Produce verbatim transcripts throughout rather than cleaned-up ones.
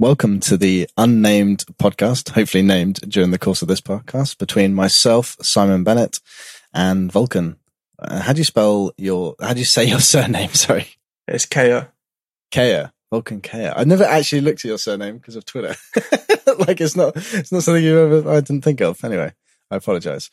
Welcome to the unnamed podcast, hopefully named during the course of this podcast, between myself, Simon Bennett, and Volkan. Uh, how do you spell your, how do you say your surname? Sorry. It's Kaya. Kaya. Volkan Kaya. I've never actually looked at your surname because of Twitter. Like it's not, it's not something you ever, I didn't think of. Anyway, I apologize.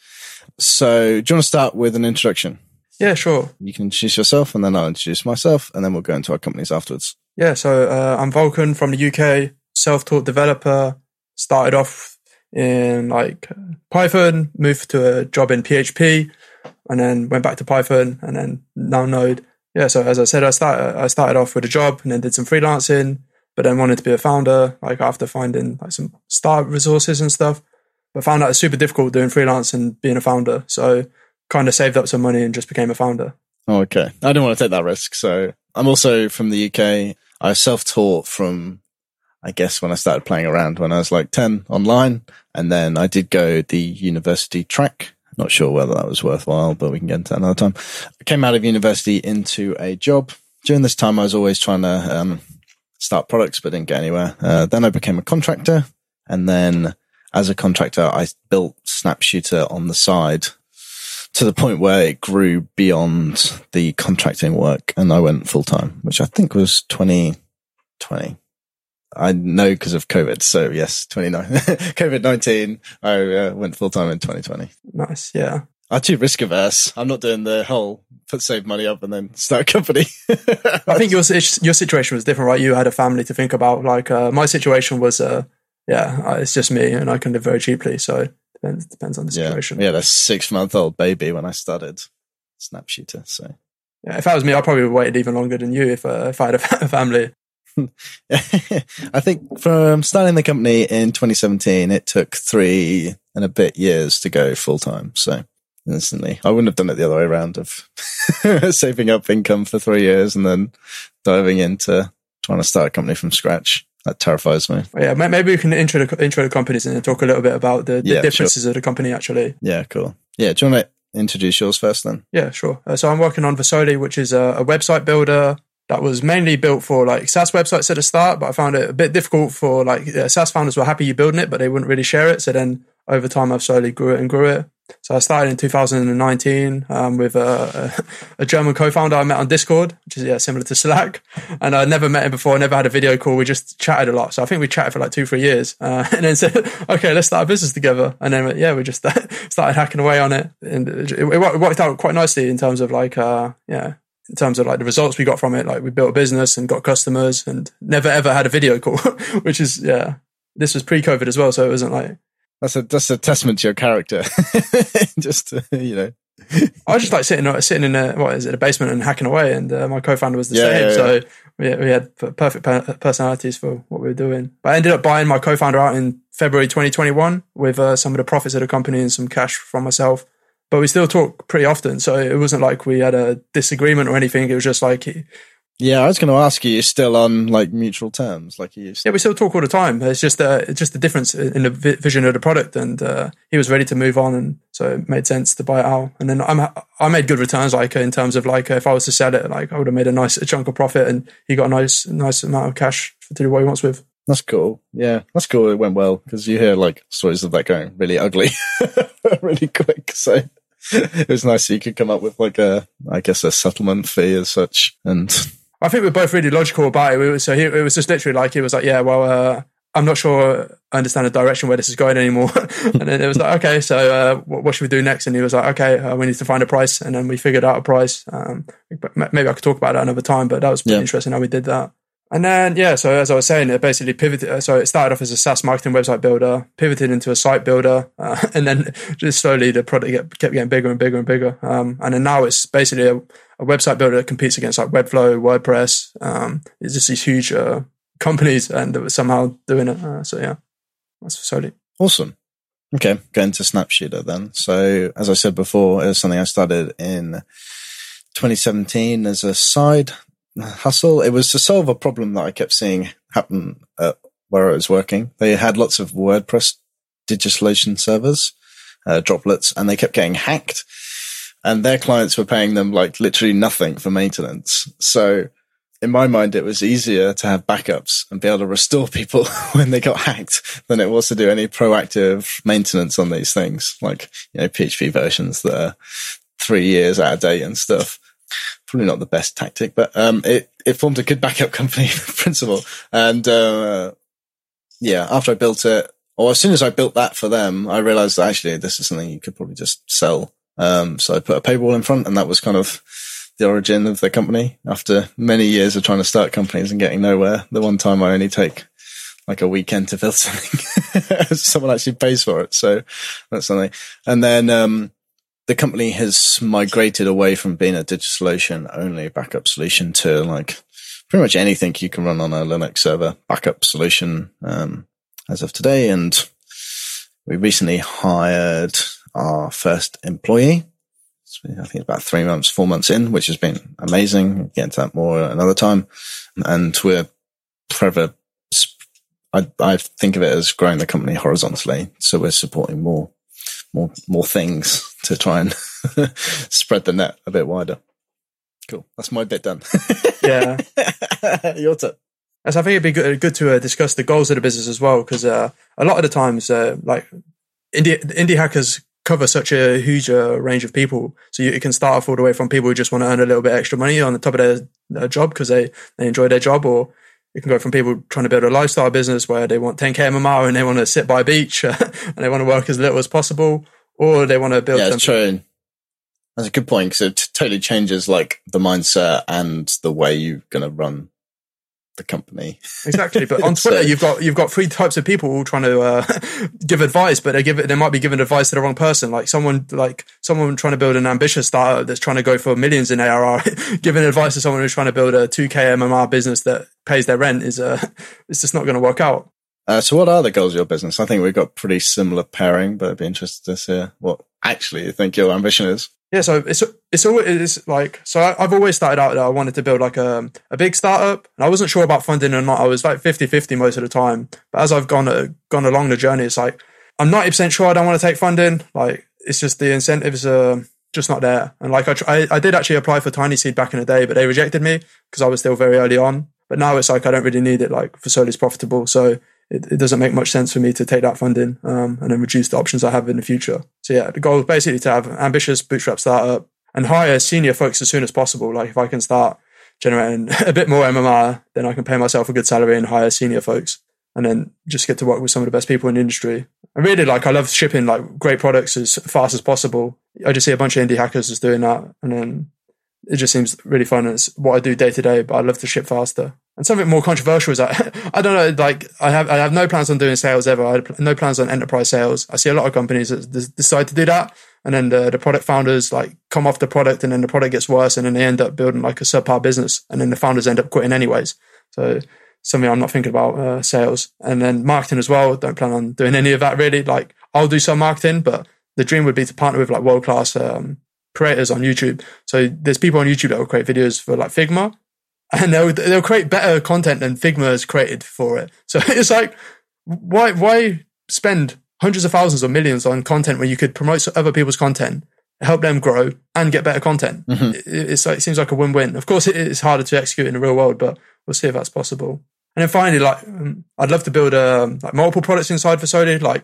So do you want to start with an introduction? Yeah, sure. You can introduce yourself and then I'll introduce myself and then we'll go into our companies afterwards. Yeah, so uh, I'm Volkan from the U K, self-taught developer, started off in like Python, moved to a job in P H P, and then went back to Python, and then now Node. Yeah, so as I said, I started I started off with a job and then did some freelancing, but then wanted to be a founder, like after finding like some startup resources and stuff, but found out it's super difficult doing freelance and being a founder, so kind of saved up some money and just became a founder. Oh, okay. I didn't want to take that risk, so I'm also from the U K. I was self-taught from, I guess, when I started playing around when I was like ten online. And then I did go the university track. Not sure whether that was worthwhile, but we can get into that another time. I came out of university into a job. During this time, I was always trying to um, start products, but didn't get anywhere. Uh, then I became a contractor. And then as a contractor, I built SnapShooter on the side, to the point where it grew beyond the contracting work and I went full-time, which I think was twenty twenty. I know because of COVID, so yes, twenty-nine COVID nineteen, I uh, went full-time in twenty twenty. Nice, yeah. I'm too risk-averse. I'm not doing the whole put save money up and then start a company. I think your your situation was different, right? You had a family to think about. Like uh, my situation was, uh, yeah, it's just me and I can live very cheaply, so... It depends on the situation. Yeah, yeah, that's six-month-old baby when I started SnapShooter. So, yeah, if that was me, I probably would have waited even longer than you if uh, if I had a family. I think from starting the company in twenty seventeen, it took three and a bit years to go full time. So instantly, I wouldn't have done it the other way around of saving up income for three years and then diving into trying to start a company from scratch. That terrifies me. Yeah, maybe we can intro the, intro the companies and then talk a little bit about the, the yeah, differences sure. of the company, actually. Yeah, cool. Yeah, do you want to introduce yours first then? Yeah, sure. Uh, so I'm working on Versoly, which is a, a website builder that was mainly built for like SaaS websites at the start, but I found it a bit difficult for like uh, SaaS founders were happy you building it, but they wouldn't really share it. So then over time, I've slowly grew it and grew it. So I started in two thousand nineteen um, with a, a German co-founder I met on Discord, which is yeah, similar to Slack. And I never met him before. I never had a video call. We just chatted a lot. So I think we chatted for like two, three years. Uh, and then said, okay, let's start a business together. And then, yeah, we just started hacking away on it. And it, it worked out quite nicely in terms of like, uh, yeah, in terms of like the results we got from it. Like we built a business and got customers and never, ever had a video call, which is, yeah, this was pre-COVID as well. So it wasn't like, That's a that's a testament to your character. Just uh, you know, I just like sitting sitting in a what is it a basement and hacking away. And uh, my co-founder was the yeah, same, yeah, so yeah. We, we had perfect per- personalities for what we were doing. But I ended up buying my co-founder out in February twenty twenty-one with uh, some of the profits of the company and some cash from myself. But we still talk pretty often, so it wasn't like we had a disagreement or anything. It was just like. He, Yeah, I was going to ask you, you're still on like mutual terms? Like you used to? Yeah, we still talk all the time. It's just uh, it's just the difference in the vision of the product. And uh, he was ready to move on. And so it made sense to buy it out. And then I'm, I made good returns, like in terms of like if I was to sell it, like I would have made a nice a chunk of profit and he got a nice, nice amount of cash to do what he wants with. That's cool. Yeah, that's cool. It went well because you hear like stories of that going really ugly really quick. So. It was nice that you could come up with like a, I guess, a settlement fee as such. And I think we're both really logical about it. We were, so he, it was just literally like, he was like, yeah, well, uh, I'm not sure I understand the direction where this is going anymore. And then it was like, okay, so uh, what, what should we do next? And he was like, okay, uh, we need to find a price. And then we figured out a price. Um, maybe I could talk about that another time, but that was pretty yeah. interesting how we did that. And then, yeah, so as I was saying, it basically pivoted. So it started off as a SaaS marketing website builder, pivoted into a site builder, uh, and then just slowly the product kept getting bigger and bigger and bigger. Um, and then now it's basically a, a website builder that competes against like Webflow, WordPress. Um, it's just these huge uh, companies and that were somehow doing it. Uh, so yeah, that's solely. Awesome. Okay, going to SnapShooter then. So as I said before, it was something I started in twenty seventeen as a side hustle. It was to solve a problem that I kept seeing happen uh, where I was working. They had lots of WordPress digitalization servers, uh, droplets, and they kept getting hacked. And their clients were paying them like literally nothing for maintenance. So in my mind, it was easier to have backups and be able to restore people when they got hacked than it was to do any proactive maintenance on these things, like, you know, P H P versions that are three years out of date and stuff. Probably not the best tactic, but um, it, it formed a good backup company principle. And uh, yeah, after I built it, or as soon as I built that for them, I realized that actually this is something you could probably just sell. Um, so I put a paywall in front, and that was kind of the origin of the company. After many years of trying to start companies and getting nowhere, the one time I only take like a weekend to build something, someone actually pays for it. So that's something. And then um, the company has migrated away from being a DigitalOcean only backup solution to like pretty much anything you can run on a Linux server backup solution um, as of today. And we recently hired our first employee. I think about three months, four months in, which has been amazing. We'll get into that more another time. And we're forever, I, I think of it as growing the company horizontally. So we're supporting more, more, more things to try and spread the net a bit wider. Cool. That's my bit done. Yeah. Your turn. As I think it'd be good, good to uh, discuss the goals of the business as well, because uh, a lot of the times, uh, like indie, indie hackers cover such a huge uh, range of people. So you, you can start off all the way from people who just want to earn a little bit extra money on the top of their, their job because they, they enjoy their job, or you can go from people trying to build a lifestyle business where they want ten K M M R and they want to sit by a beach and they want to work as little as possible, or they want to build... Yeah, that's true. That's a good point, because it totally changes like the mindset and the way you're going to run the company. Exactly. But on Twitter, so, you've got you've got three types of people all trying to uh, give advice, but they give it, they might be giving advice to the wrong person. Like someone like someone trying to build an ambitious startup that's trying to go for millions in A R R, giving advice to someone who's trying to build a two K M M R business that pays their rent is uh, it's just not going to work out. Uh, so what are the goals of your business? I think we've got pretty similar pairing, but I'd be interested to see what actually you think your ambition is. Yeah, so it's it's always it's like so. I, I've always started out that I wanted to build like a a big startup, and I wasn't sure about funding or not. I was like fifty-fifty most of the time. But as I've gone uh, gone along the journey, it's like I'm ninety percent sure I don't want to take funding. Like it's just the incentives are just not there. And like I I, I did actually apply for TinySeed back in the day, but they rejected me because I was still very early on. But now it's like I don't really need it. Like Versoly's profitable, so it, it doesn't make much sense for me to take that funding um, and then reduce the options I have in the future. So yeah, the goal is basically to have an ambitious bootstrap startup and hire senior folks as soon as possible. Like if I can start generating a bit more M M R, then I can pay myself a good salary and hire senior folks and then just get to work with some of the best people in the industry. And really, like I love shipping like great products as fast as possible. I just see a bunch of indie hackers just doing that, and then it just seems really fun. It's what I do day to day, but I love to ship faster. And something more controversial is that I don't know. Like I have, I have no plans on doing sales ever. I have no plans on enterprise sales. I see a lot of companies that d- decide to do that, and then the, the product founders like come off the product, and then the product gets worse, and then they end up building like a subpar business, and then the founders end up quitting anyways. So something I'm not thinking about uh, sales, and then marketing as well. Don't plan on doing any of that really. Like I'll do some marketing, but the dream would be to partner with like world class. Um, creators on YouTube. So there's people on YouTube that will create videos for like Figma, and they'll they'll create better content than Figma has created for it. So it's like, why why spend hundreds of thousands or millions on content when you could promote other people's content, help them grow, and get better content? Mm-hmm. It, it's like, it seems like a win-win. Of course, it, it's harder to execute in the real world, but we'll see if that's possible. And then finally, like um, I'd love to build um, like multiple products inside Versoly. Like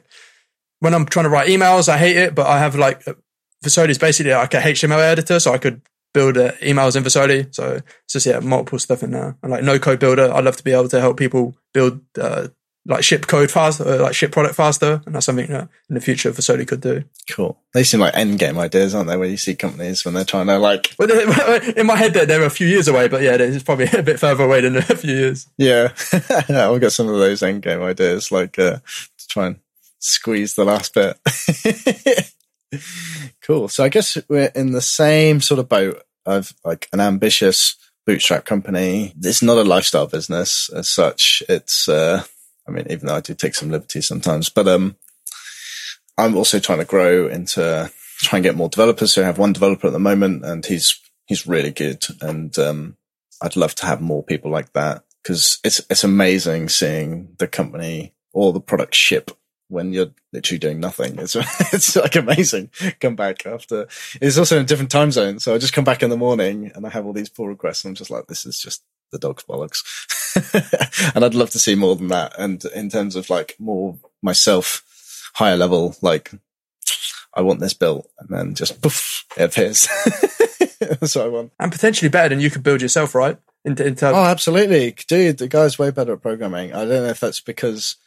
when I'm trying to write emails, I hate it, but I have like. A, Versoly is basically like a H T M L editor, so I could build uh, emails in Versoly. So it's just, yeah, multiple stuff in there. And like no code builder, I'd love to be able to help people build, uh, like ship code faster, or, like ship product faster. And that's something that in the future Versoly could do. Cool. They seem like end game ideas, aren't they? Where you see companies when they're trying to like. Well, in my head, they're, they're a few years away, but yeah, it's probably a bit further away than a few years. Yeah. I'll get some of those end game ideas, like, uh, to try and squeeze the last bit. Cool. So I guess we're in the same sort of boat of like an ambitious bootstrap company. It's not a lifestyle business as such. It's, uh, I mean, even though I do take some liberties sometimes, but, um, I'm also trying to grow into try and get more developers. So I have one developer at the moment, and he's, he's really good. And, um, I'd love to have more people like that, because it's, it's amazing seeing the company or the product ship when you're literally doing nothing. It's it's like amazing. Come back after. It's also in a different time zone. So I just come back in the morning and I have all these pull requests, and I'm just like, this is just the dog's bollocks. And I'd love to see more than that. And in terms of like more myself, higher level, like I want this built, and then just poof, it appears. That's what I want. And potentially better than you could build yourself, right? In, in terms- oh, absolutely. Dude, the guy's way better at programming. I don't know if that's because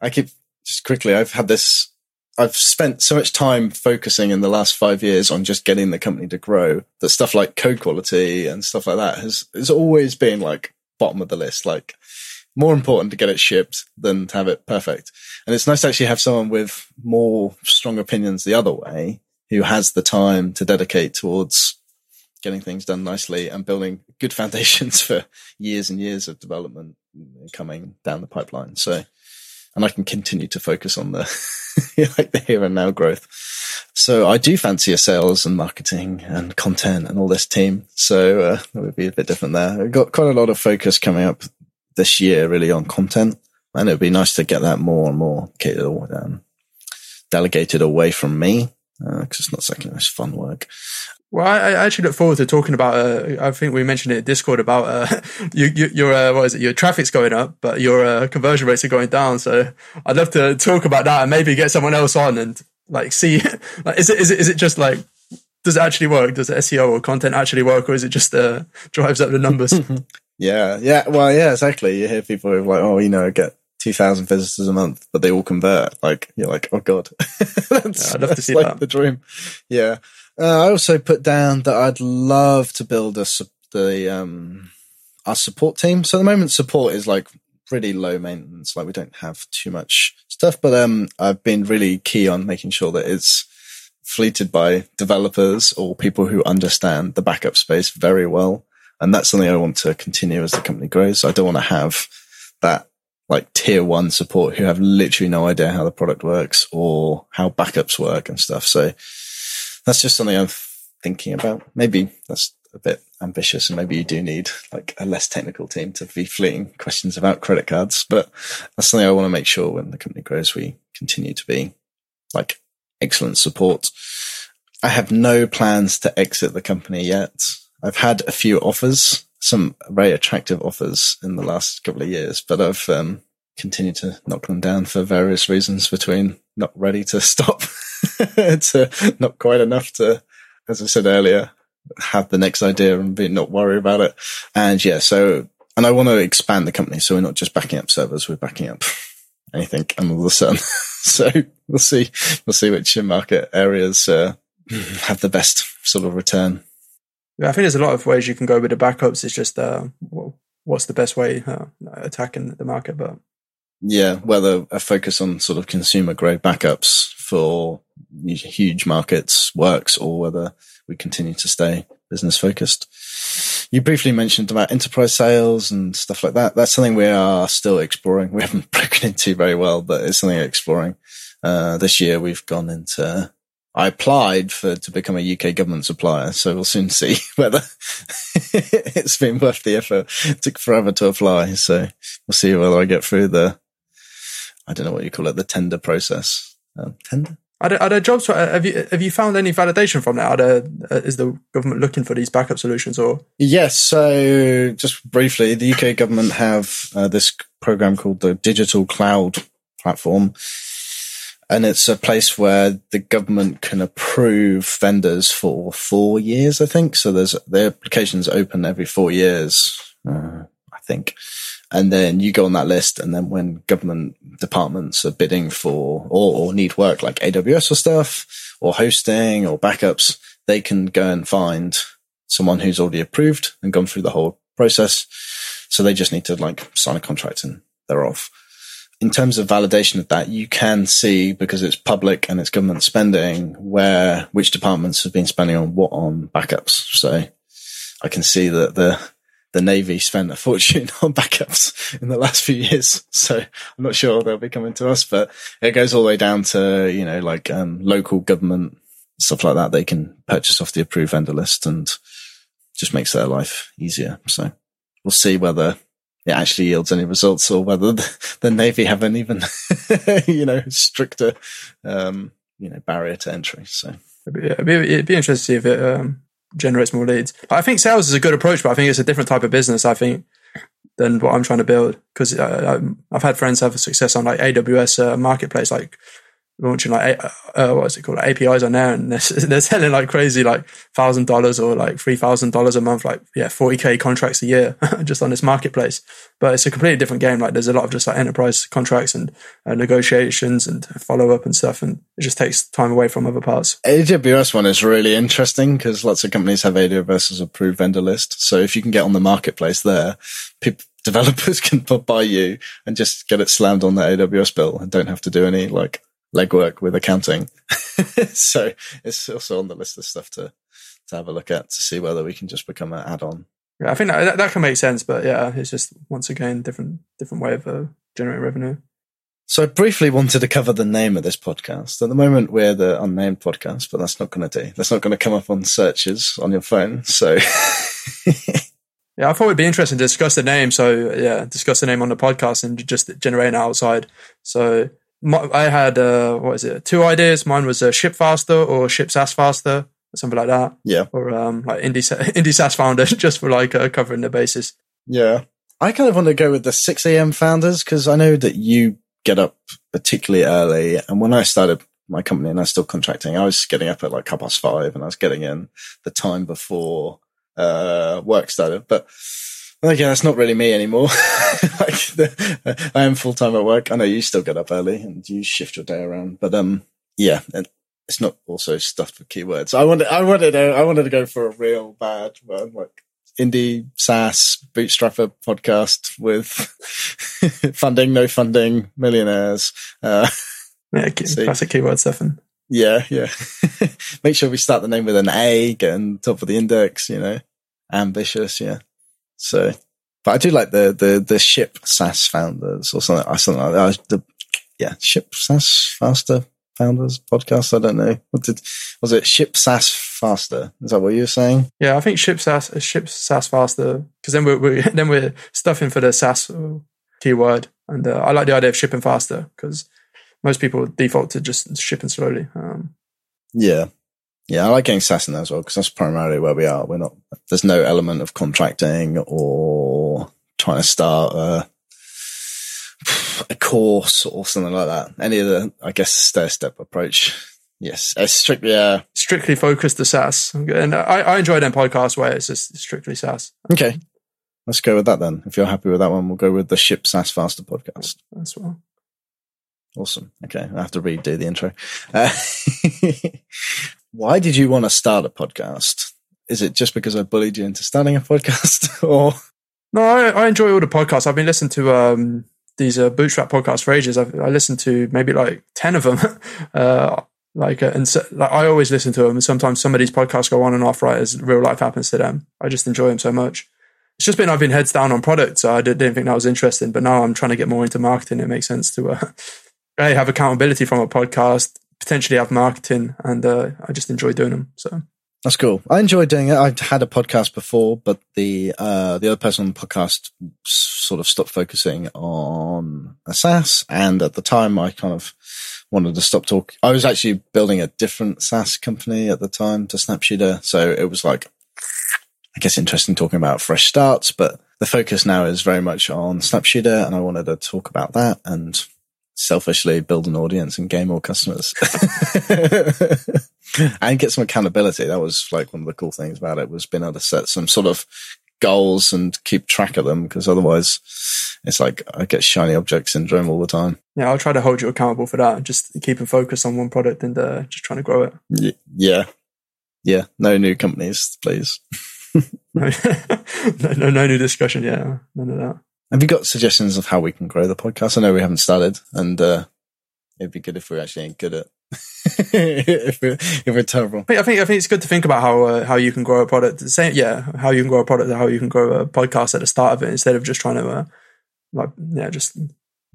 I keep just quickly, I've had this, I've spent so much time focusing in the last five years on just getting the company to grow that stuff like code quality and stuff like that has, has always been like bottom of the list, like more important to get it shipped than to have it perfect. And it's nice to actually have someone with more strong opinions the other way who has the time to dedicate towards getting things done nicely and building good foundations for years and years of development coming down the pipeline. So, and I can continue to focus on the like the here and now growth. So I do fancy a sales and marketing and content and all this team. So uh, that would be a bit different there. We've got quite a lot of focus coming up this year really on content. And it'd be nice to get that more and more um, delegated away from me because uh, it's not such nice fun work. Well, I, I actually look forward to talking about, uh, I think we mentioned it at Discord about, uh, you, you, your, uh, what is it? Your traffic's going up, but your uh, conversion rates are going down. So I'd love to talk about that and maybe get someone else on and like see, like, is it, is it, is it just like, does it actually work? Does the S E O or content actually work, or is it just, uh, drives up the numbers? Yeah. Yeah. Well, yeah, exactly. You hear people who are like, oh, you know, get two thousand visitors a month, but they all convert. Like, you're like, oh God, that's, yeah, I'd love to see like that. The dream. Yeah. Uh, I also put down that I'd love to build a, the, um, our support team. So at the moment, support is like pretty low maintenance. Like we don't have too much stuff, but, um, I've been really key on making sure that it's fleeted by developers or people who understand the backup space very well. And that's something I want to continue as the company grows. So I don't want to have that like tier one support who have literally no idea how the product works or how backups work and stuff. So, that's just something I'm thinking about. Maybe that's a bit ambitious, and maybe you do need like a less technical team to be fleeting questions about credit cards. But that's something I want to make sure when the company grows, we continue to be like excellent support. I have no plans to exit the company yet. I've had a few offers, some very attractive offers in the last couple of years, but I've um, continued to knock them down for various reasons between not ready to stop. It's uh, not quite enough to, as I said earlier, have the next idea and be not worry about it. And yeah, so, and I want to expand the company. So we're not just backing up servers, we're backing up anything under the sun. So we'll see, we'll see which market areas uh, have the best sort of return. Yeah, I think there's a lot of ways you can go with the backups. It's just uh, what's the best way uh, attacking the market, but. Yeah, whether a focus on sort of consumer grade backups for huge markets works, or whether we continue to stay business focused. You briefly mentioned about enterprise sales and stuff like that. That's something we are still exploring. We haven't broken into very well, but it's something we're exploring. Uh, this year we've gone into, I applied for, to become a U K government supplier. So we'll soon see whether it's been worth the effort. It took forever to apply. So we'll see whether I get through the, I don't know what you call it, the tender process. Um, tender? Are there, are there jobs? Have you have you found any validation from that? Are there, is the government looking for these backup solutions? Or yes, so just briefly, the U K government have uh, this program called the Digital Cloud Platform, and it's a place where the government can approve vendors for four years, I think. So there's the applications open every four years, uh, I think. And then you go on that list, and then when government departments are bidding for or, or need work like A W S or stuff or hosting or backups, they can go and find someone who's already approved and gone through the whole process. So they just need to like sign a contract and they're off. In terms of validation of that, you can see, because it's public and it's government spending, where which departments have been spending on what on backups. So I can see that the The Navy spent a fortune on backups in the last few years. So I'm not sure they'll be coming to us, but it goes all the way down to, you know, like, um, local government, stuff like that. They can purchase off the approved vendor list and just makes their life easier. So we'll see whether it actually yields any results or whether the, the Navy have an even, you know, stricter, um, you know, barrier to entry. So it'd be, it'd be, it'd be interesting to see if it, um, generates more leads. I think sales is a good approach, but I think it's a different type of business, I think, than what I'm trying to build. Because uh, I've had friends have success on like A W S uh, marketplace, like launching like uh, what is it called, like A P Is on there, and they're, they're selling like crazy, like thousand dollars or like three thousand dollars a month, like yeah, forty k contracts a year just on this marketplace. But it's a completely different game. Like there's a lot of just like enterprise contracts and uh, negotiations and follow up and stuff, and it just takes time away from other parts. A W S one is really interesting because lots of companies have A W S as approved vendor list. So if you can get on the marketplace there, people. Developers can buy you and just get it slammed on the A W S bill and don't have to do any like legwork with accounting. So it's also on the list of stuff to, to have a look at to see whether we can just become an add-on. Yeah, I think that, that can make sense, but yeah, it's just once again different different way of uh, generating revenue. So I briefly wanted to cover the name of this podcast. At the moment, we're the Unnamed Podcast, but that's not going to do. That's not going to come up on searches on your phone. So. Yeah, I thought it'd be interesting to discuss the name. So yeah, discuss the name on the podcast and just generate it outside. So my, I had, uh, what is it? Two ideas. Mine was uh, Ship Faster or Ship SaaS Faster or something like that. Yeah. Or um, like Indie, Indie SaaS Founder, just for like uh, covering the basis. Yeah. I kind of want to go with the six a.m. founders because I know that you get up particularly early. And when I started my company and I was still contracting, I was getting up at like half past five and I was getting in the time before uh work started, but okay, that's not really me anymore. Like the, I am full-time at work. I know you still get up early and you shift your day around, but um yeah, and it's not also stuffed with keywords. I wanted i wanted to, i wanted to go for a real bad one, like Indie SaaS Bootstrapper Podcast with funding, no funding, millionaires. Uh yeah, classic keyword stuff. And Yeah, yeah. Make sure we start the name with an A, get on top of the index, you know. Ambitious, yeah. So, but I do like the the the Ship SaaS Founders or something, something like that. The, yeah, Ship SaaS Faster Founders Podcast. I don't know. What did was it? Ship SaaS Faster? Is that what you were saying? Yeah, I think Ship SaaS Ship SaaS Faster, because then we're, we're then we're stuffing for the SaaS keyword, and uh, I like the idea of shipping faster because. Most people default to just shipping slowly. Um, yeah. Yeah, I like getting SaaS in there as well because that's primarily where we are. We're not, there's no element of contracting or trying to start a, a course or something like that. Any of the, I guess, stair-step approach. Yes, it's strictly... Uh, strictly focused to SaaS. And I, I enjoy them podcasts where it's just strictly SaaS. Okay. Let's go with that then. If you're happy with that one, we'll go with the Ship SaaS Faster Podcast. That's well. Awesome. Okay. I have to redo the intro. Uh, why did you want to start a podcast? Is it just because I bullied you into starting a podcast? Or no, I, I enjoy all the podcasts. I've been listening to um, these uh, bootstrap podcasts for ages. I've, I listened to maybe like ten of them. uh, like, uh, and so, like I always listen to them. And sometimes some of these podcasts go on and off right as real life happens to them. I just enjoy them so much. It's just been I've been heads down on product, so I didn't think that was interesting. But now I'm trying to get more into marketing. It makes sense to. Uh, I have accountability from a podcast, potentially have marketing, and uh, I just enjoy doing them. So that's cool. I enjoy doing it. I've had a podcast before, but the uh, the other person on the podcast sort of stopped focusing on a SaaS, and at the time, I kind of wanted to stop talking. I was actually building a different SaaS company at the time to SnapShooter, so it was like, I guess, interesting talking about fresh starts, but the focus now is very much on SnapShooter, and I wanted to talk about that and selfishly build an audience and gain more customers and get some accountability. That was like one of the cool things about it, was being able to set some sort of goals and keep track of them, because otherwise it's like I get shiny object syndrome all the time. Yeah, I'll try to hold you accountable for that and just keep a focus on one product and uh, just trying to grow it. Y- yeah. Yeah. No new companies, please. no, no, no new discussion. Yeah. None of that. Have you got suggestions of how we can grow the podcast? I know we haven't started, and uh, it'd be good if we actually ain't good at if, we're, if we're terrible. I think I think it's good to think about how uh, how you can grow a product. The same, yeah, how you can grow a product, how you can grow a podcast at the start of it, instead of just trying to uh, like yeah, just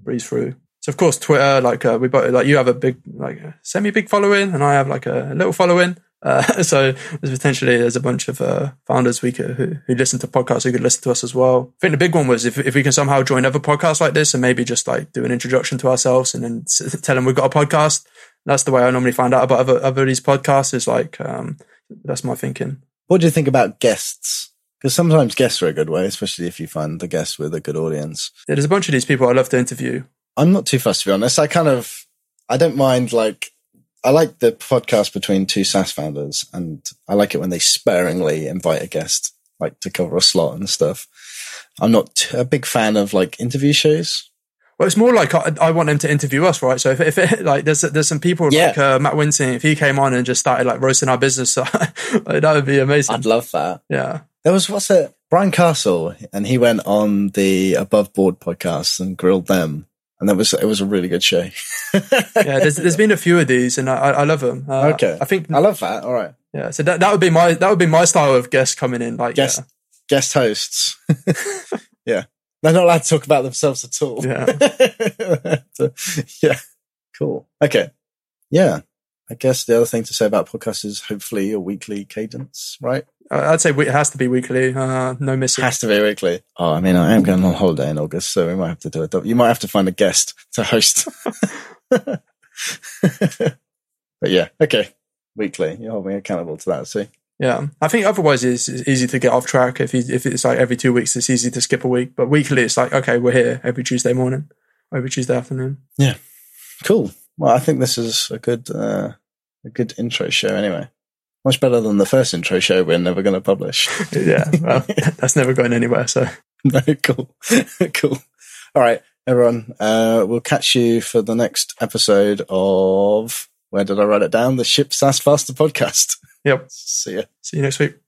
breeze through. So of course, Twitter, like uh, we both, like you have a big like semi big following, and I have like a little following. Uh, so there's potentially there's a bunch of uh, founders we could, who, who listen to podcasts who could listen to us as well. I think the big one was if if we can somehow join other podcasts like this and maybe just like do an introduction to ourselves and then s- tell them we've got a podcast. That's the way I normally find out about other, other of these podcasts, is like um, that's my thinking. What do you think about guests? Because sometimes guests are a good way, especially if you find the guest with a good audience. Yeah, there's a bunch of these people I love to interview. I'm not too fussed, to be honest. I kind of, I don't mind, like, I like the podcast between two SaaS founders, and I like it when they sparingly invite a guest, like, to cover a slot and stuff. I'm not t- a big fan of, like, interview shows. Well, it's more like I, I want them to interview us, right? So if, if it, like, there's there's some people yeah. like uh, Matt Winston, if he came on and just started, like, roasting our business, so that would be amazing. I'd love that. Yeah. There was, what's it, Brian Castle, and he went on the Above Board podcast and grilled them. And that was, it was a really good show. yeah, there's there's been a few of these, and I, I love them. Uh, okay. I think I love that. All right. Yeah. So that, that would be my, that would be my style of guest coming in. Like guest, yeah. guest hosts. yeah. They're not allowed to talk about themselves at all. Yeah. yeah. Cool. Okay. Yeah. I guess the other thing to say about podcasts is hopefully a weekly cadence, right? Uh, I'd say it has to be weekly. Uh, no missing. Has to be weekly. Oh, I mean, I am going on holiday in August, so we might have to do it. You might have to find a guest to host. but yeah, okay. Weekly. You hold me accountable to that, see? Yeah, I think otherwise it's easy to get off track. If you, if it's like every two weeks, it's easy to skip a week. But weekly, it's like, okay, we're here every Tuesday morning, every Tuesday afternoon. Yeah, cool. Well, I think this is a good uh, a good intro show anyway. Much better than the first intro show we're never going to publish. yeah, well, that's never going anywhere, so. No, cool. cool. All right, everyone, uh, we'll catch you for the next episode of, where did I write it down? The Ship SaaS Faster podcast. Yep. See ya. See you next week.